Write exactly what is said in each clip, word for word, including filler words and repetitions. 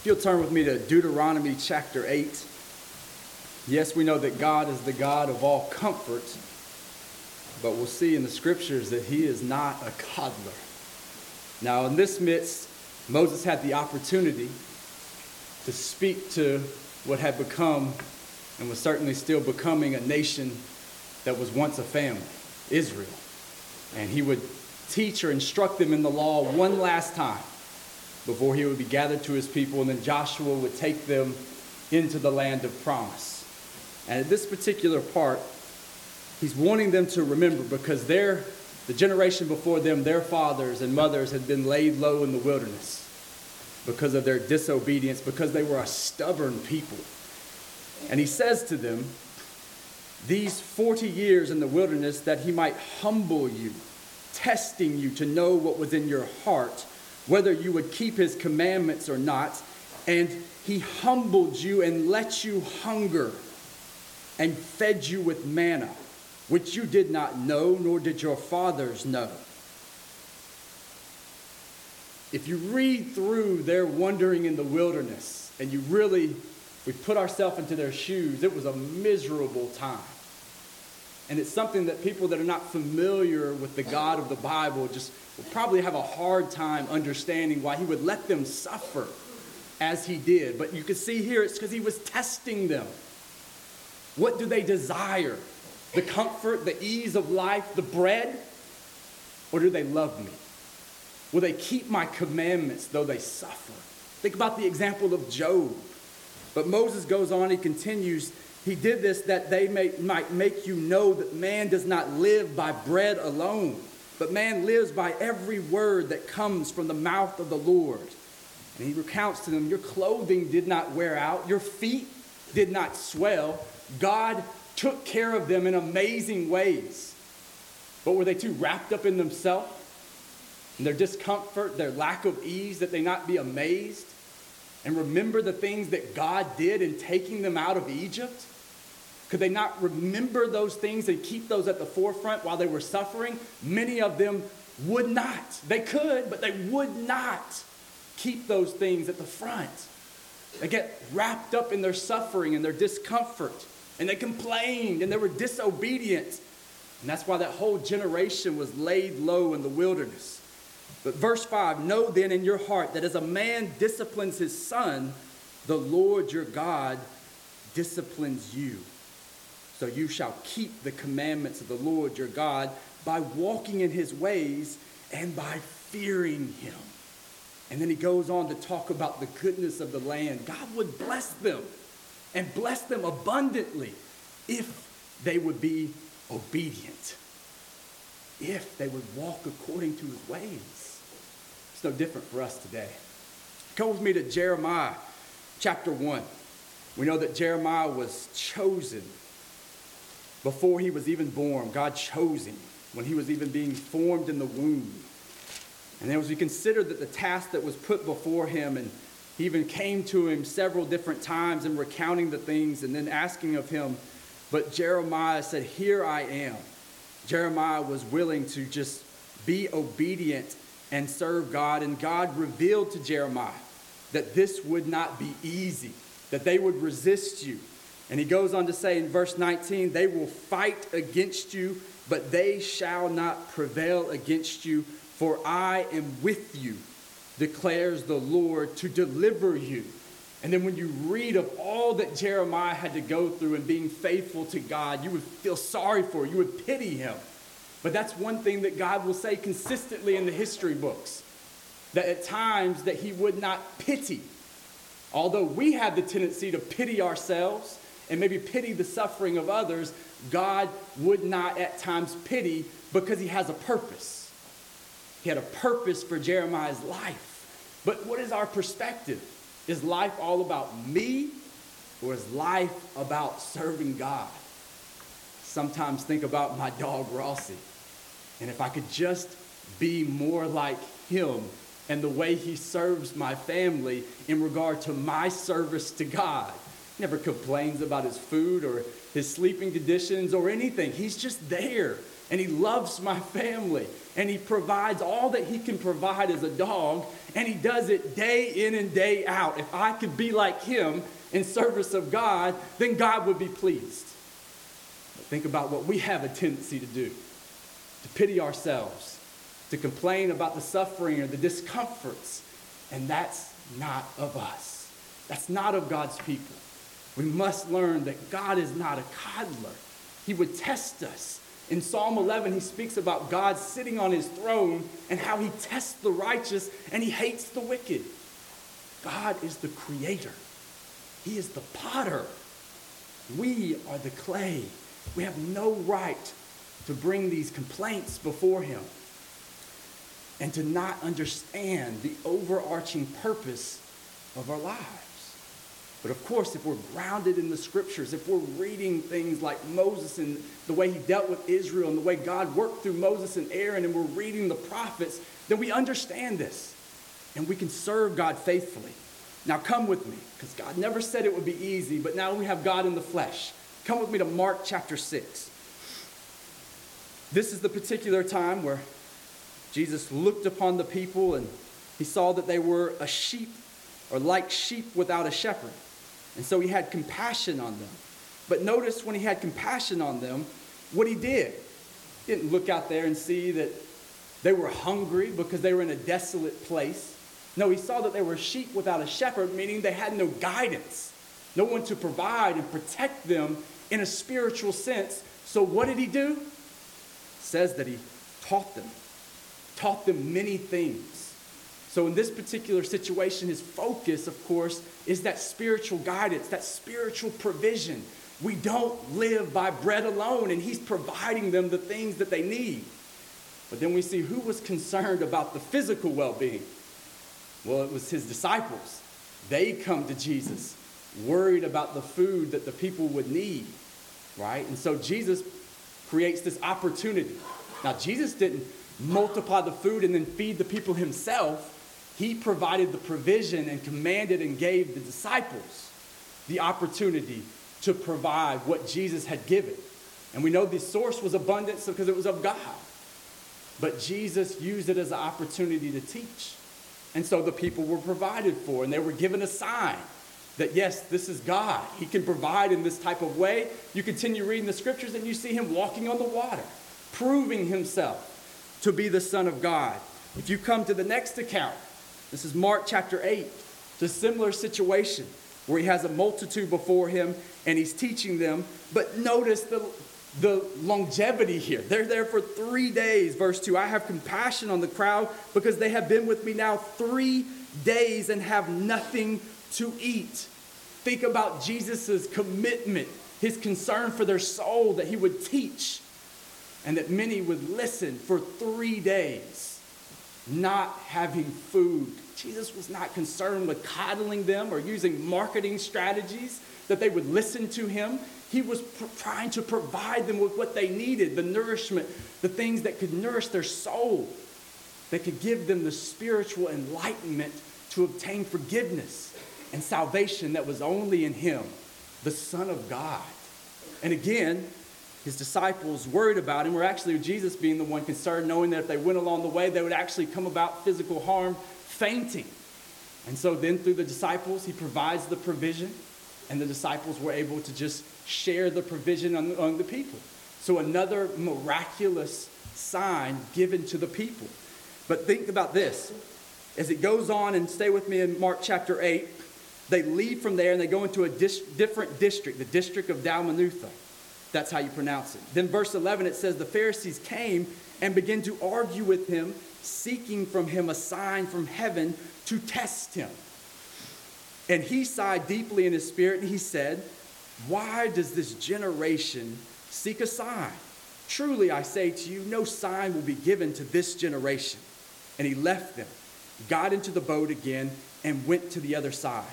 If you'll turn with me to Deuteronomy chapter eight. Yes, we know that God is the God of all comfort, but we'll see in the scriptures that he is not a coddler. Now, in this midst, Moses had the opportunity to speak to what had become and was certainly still becoming a nation that was once a family, Israel. And he would teach or instruct them in the law one last time before he would be gathered to his people, and then Joshua would take them into the land of promise. And at this particular part, he's wanting them to remember, because their, the generation before them, their fathers and mothers had been laid low in the wilderness because of their disobedience, because they were a stubborn people. And he says to them, these forty years in the wilderness, that he might humble you, testing you to know what was in your heart, whether you would keep his commandments or not. And he humbled you and let you hunger and fed you with manna, which you did not know, nor did your fathers know. If you read through their wandering in the wilderness, and you really, we put ourselves into their shoes, it was a miserable time. And it's something that people that are not familiar with the God of the Bible just will probably have a hard time understanding why he would let them suffer as he did. But you can see here, it's because he was testing them. What do they desire? The comfort, the ease of life, the bread? Or do they love me? Will they keep my commandments though they suffer? Think about the example of Job. But Moses goes on, he continues, he did this that they may, might make you know that man does not live by bread alone, but man lives by every word that comes from the mouth of the Lord. And he recounts to them, your clothing did not wear out, your feet did not swell. God took care of them in amazing ways. But were they too wrapped up in themselves, and their discomfort, their lack of ease, that they not be amazed and remember the things that God did in taking them out of Egypt? Could they not remember those things and keep those at the forefront while they were suffering? Many of them would not. They could, but they would not keep those things at the front. They get wrapped up in their suffering and their discomfort, and they complained, and they were disobedient. And that's why that whole generation was laid low in the wilderness. But verse five, know then in your heart that as a man disciplines his son, the Lord your God disciplines you. So you shall keep the commandments of the Lord your God by walking in his ways and by fearing him. And then he goes on to talk about the goodness of the land. God would bless them and bless them abundantly if they would be obedient, if they would walk according to his ways. It's no different for us today. Come with me to Jeremiah chapter one. We know that Jeremiah was chosen before he was even born. God chose him when he was even being formed in the womb. And then as we consider that the task that was put before him, and he even came to him several different times and recounting the things and then asking of him, but Jeremiah said, here I am. Jeremiah was willing to just be obedient and serve God. And God revealed to Jeremiah that this would not be easy, that they would resist you. And he goes on to say in verse nineteen, they will fight against you, but they shall not prevail against you. For I am with you, declares the Lord, to deliver you. And then when you read of all that Jeremiah had to go through and being faithful to God, you would feel sorry for him. You would pity him. But that's one thing that God will say consistently in the history books, that at times that he would not pity. Although we have the tendency to pity ourselves and maybe pity the suffering of others, God would not at times pity, because he has a purpose. He had a purpose for Jeremiah's life. But what is our perspective? Is life all about me, or is life about serving God? Sometimes think about my dog Rossi, and if I could just be more like him and the way he serves my family in regard to my service to God. He never complains about his food or his sleeping conditions or anything. He's just there, and he loves my family. and he provides all that he can provide as a dog, and he does it day in and day out. If I could be like him in service of God, then God would be pleased. But think about what we have a tendency to do, to pity ourselves, to complain about the suffering or the discomforts, and that's not of us. That's not of God's people. We must learn that God is not a coddler. He would test us. In Psalm eleven, he speaks about God sitting on his throne and how he tests the righteous and he hates the wicked. God is the creator. He is the potter. We are the clay. We have no right to bring these complaints before him and to not understand the overarching purpose of our lives. But of course, if we're grounded in the scriptures, if we're reading things like Moses and the way he dealt with Israel and the way God worked through Moses and Aaron, and we're reading the prophets, then we understand this and we can serve God faithfully. Now come with me, because God never said it would be easy, but now we have God in the flesh. Come with me to Mark chapter six. This is the particular time where Jesus looked upon the people and he saw that they were a sheep, or like sheep without a shepherd. And so he had compassion on them. But notice when he had compassion on them, what he did. He didn't look out there and see that they were hungry because they were in a desolate place. No, he saw that they were sheep without a shepherd, meaning they had no guidance, no one to provide and protect them in a spiritual sense. So what did he do? It says that he taught them, taught them many things. So in this particular situation, his focus, of course, is that spiritual guidance, that spiritual provision. We don't live by bread alone, and he's providing them the things that they need. But then we see who was concerned about the physical well-being. Well, it was his disciples. They come to Jesus, worried about the food that the people would need, right? And so Jesus creates this opportunity. Now, Jesus didn't multiply the food and then feed the people himself. He provided the provision and commanded and gave the disciples the opportunity to provide what Jesus had given. And we know the source was abundance because it was of God. But Jesus used it as an opportunity to teach. And so the people were provided for, and they were given a sign that, yes, this is God. He can provide in this type of way. You continue reading the scriptures and you see him walking on the water, proving himself to be the Son of God. If you come to the next account, this is Mark chapter eight, it's a similar situation where he has a multitude before him and he's teaching them. But notice the, the longevity here. They're there for three days, verse two. I have compassion on the crowd because they have been with me now three days and have nothing to eat. Think about Jesus's commitment, his concern for their soul, that he would teach and that many would listen for three days, not having food. Jesus was not concerned with coddling them or using marketing strategies that they would listen to him. He was pr- trying to provide them with what they needed, the nourishment, the things that could nourish their soul, that could give them the spiritual enlightenment to obtain forgiveness and salvation that was only in him, the Son of God. And again, his disciples worried about him, or actually Jesus being the one concerned, knowing that if they went along the way, they would actually come about physical harm, fainting. And so then through the disciples, he provides the provision, and the disciples were able to just share the provision on, on the people. So another miraculous sign given to the people. But think about this. As it goes on, and stay with me in Mark chapter eight, they leave from there and they go into a dis- different district, the district of Dalmanutha. That's how you pronounce it. Then verse eleven, it says, the Pharisees came and began to argue with him, seeking from him a sign from heaven to test him. And he sighed deeply in his spirit, and he said, why does this generation seek a sign? Truly, I say to you, no sign will be given to this generation. And he left them, got into the boat again, and went to the other side.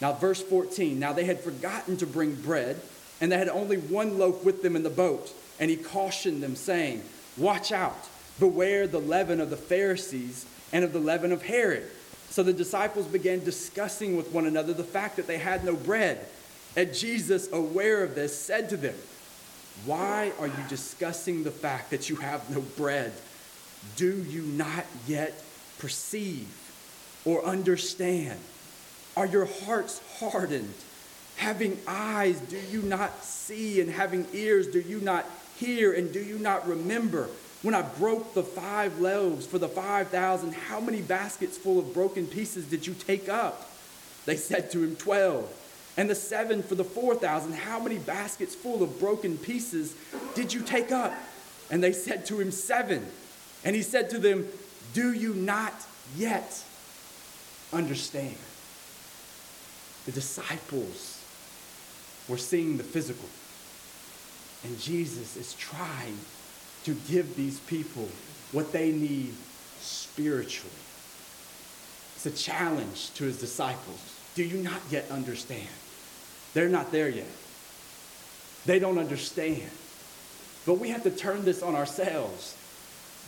Now, verse fourteen, now they had forgotten to bring bread, and they had only one loaf with them in the boat. And he cautioned them, saying, watch out, beware the leaven of the Pharisees and of the leaven of Herod. So the disciples began discussing with one another the fact that they had no bread. And Jesus, aware of this, said to them, why are you discussing the fact that you have no bread? Do you not yet perceive or understand? Are your hearts hardened? Having eyes, do you not see? And having ears, do you not hear? And do you not remember when I broke the five loaves for the five thousand? How many baskets full of broken pieces did you take up? They said to him, twelve. And the seven for the four thousand. How many baskets full of broken pieces did you take up? And they said to him, seven. And he said to them, do you not yet understand? The disciples were seeing the physical, and Jesus is trying to give these people what they need spiritually. It's a challenge to his disciples. Do you not yet understand? They're not there yet. They don't understand. But we have to turn this on ourselves.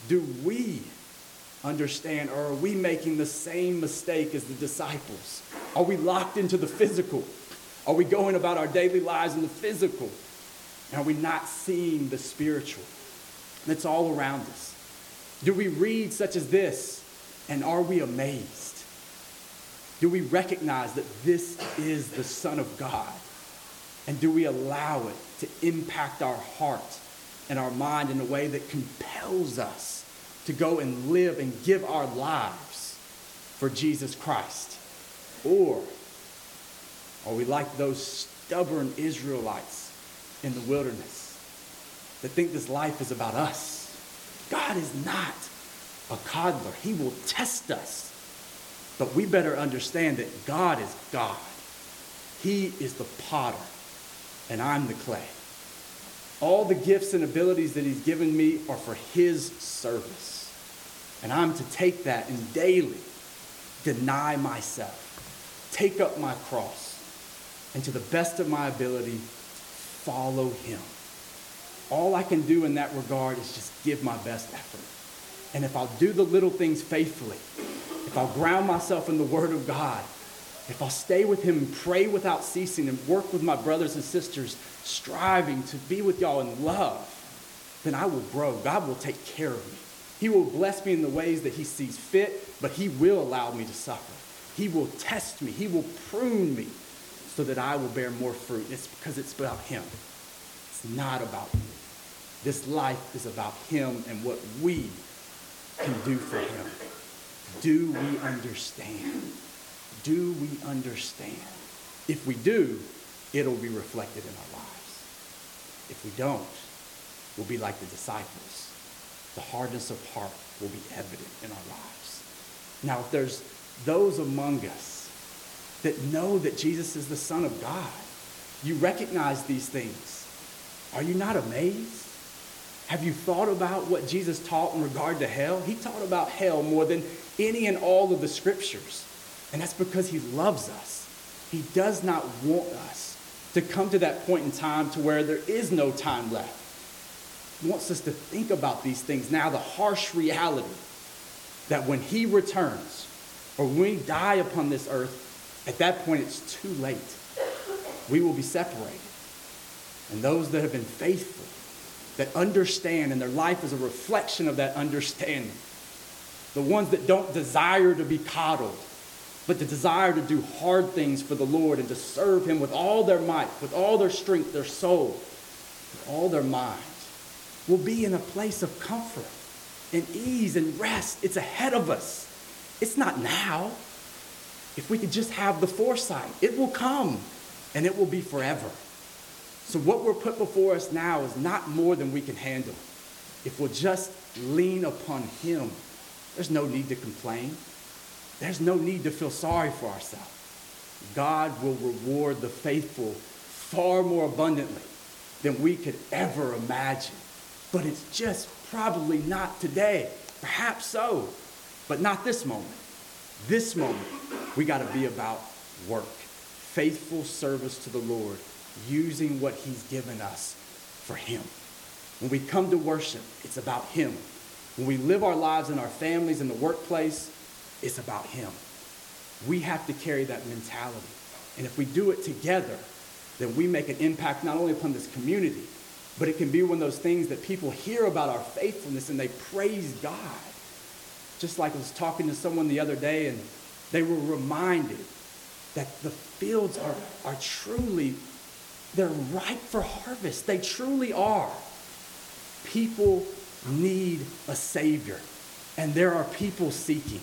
Do we understand, or are we making the same mistake as the disciples? Are we locked into the physical? Are we going about our daily lives in the physical? And are we not seeing the spiritual that's all around us? Do we read such as this, and are we amazed? Do we recognize that this is the Son of God? And do we allow it to impact our heart and our mind in a way that compels us to go and live and give our lives for Jesus Christ? Or are we like those stubborn Israelites in the wilderness that think this life is about us? God is not a coddler. He will test us. But we better understand that God is God. He is the potter, and I'm the clay. All the gifts and abilities that he's given me are for his service. And I'm to take that and daily deny myself, take up my cross, and to the best of my ability, follow him. All I can do in that regard is just give my best effort. And if I'll do the little things faithfully, if I'll ground myself in the Word of God, if I'll stay with him and pray without ceasing and work with my brothers and sisters, striving to be with y'all in love, then I will grow. God will take care of me. He will bless me in the ways that he sees fit, but he will allow me to suffer. He will test me. He will prune me so that I will bear more fruit. It's because it's about him. It's not about me. This life is about him and what we can do for him. Do we understand? Do we understand? If we do, it'll be reflected in our lives. If we don't, we'll be like the disciples. The hardness of heart will be evident in our lives. Now, if there's those among us that know that Jesus is the Son of God, you recognize these things. Are you not amazed? Have you thought about what Jesus taught in regard to hell? He taught about hell more than any and all of the scriptures. And that's because he loves us. He does not want us to come to that point in time to where there is no time left. He wants us to think about these things now, the harsh reality that when he returns or when we die upon this earth, at that point it's too late. We will be separated. And those that have been faithful, that understand, and their life is a reflection of that understanding, the ones that don't desire to be coddled, but the desire to do hard things for the Lord and to serve him with all their might, with all their strength, their soul, with all their mind, will be in a place of comfort and ease and rest. It's ahead of us. It's not now. If we could just have the foresight, it will come, and it will be forever. So what we're put before us now is not more than we can handle. If we'll just lean upon him, there's no need to complain. There's no need to feel sorry for ourselves. God will reward the faithful far more abundantly than we could ever imagine. But it's just probably not today. Perhaps so, but not this moment. This moment, we got to be about work, faithful service to the Lord, using what he's given us for him. When we come to worship, it's about him. When we live our lives in our families, in the workplace, it's about him. We have to carry that mentality. And if we do it together, then we make an impact not only upon this community, But it can be one of those things that people hear about our faithfulness and they praise God. Just like I was talking to someone the other day and they were reminded that the fields are, are truly, they're ripe for harvest. They truly are. People need a Savior, and there are people seeking.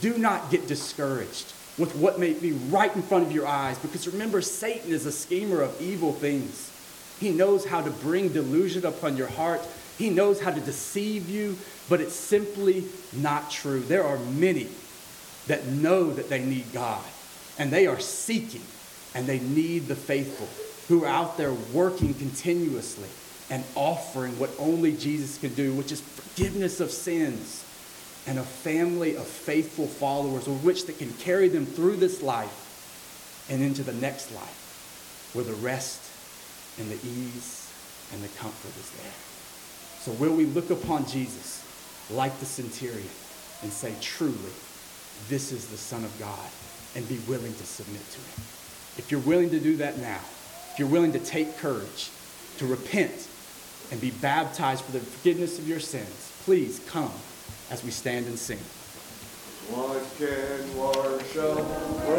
Do not get discouraged with what may be right in front of your eyes, because remember, Satan is a schemer of evil things. He knows how to bring delusion upon your heart. He knows how to deceive you, but it's simply not true. There are many that know that they need God, and they are seeking, and they need the faithful who are out there working continuously and offering what only Jesus can do, which is forgiveness of sins and a family of faithful followers of which that can carry them through this life and into the next life where the rest and the ease and the comfort is there. So will we look upon Jesus like the centurion and say, truly, this is the Son of God, and be willing to submit to him? If you're willing to do that now, if you're willing to take courage, to repent and be baptized for the forgiveness of your sins, please come as we stand and sing. What can worship?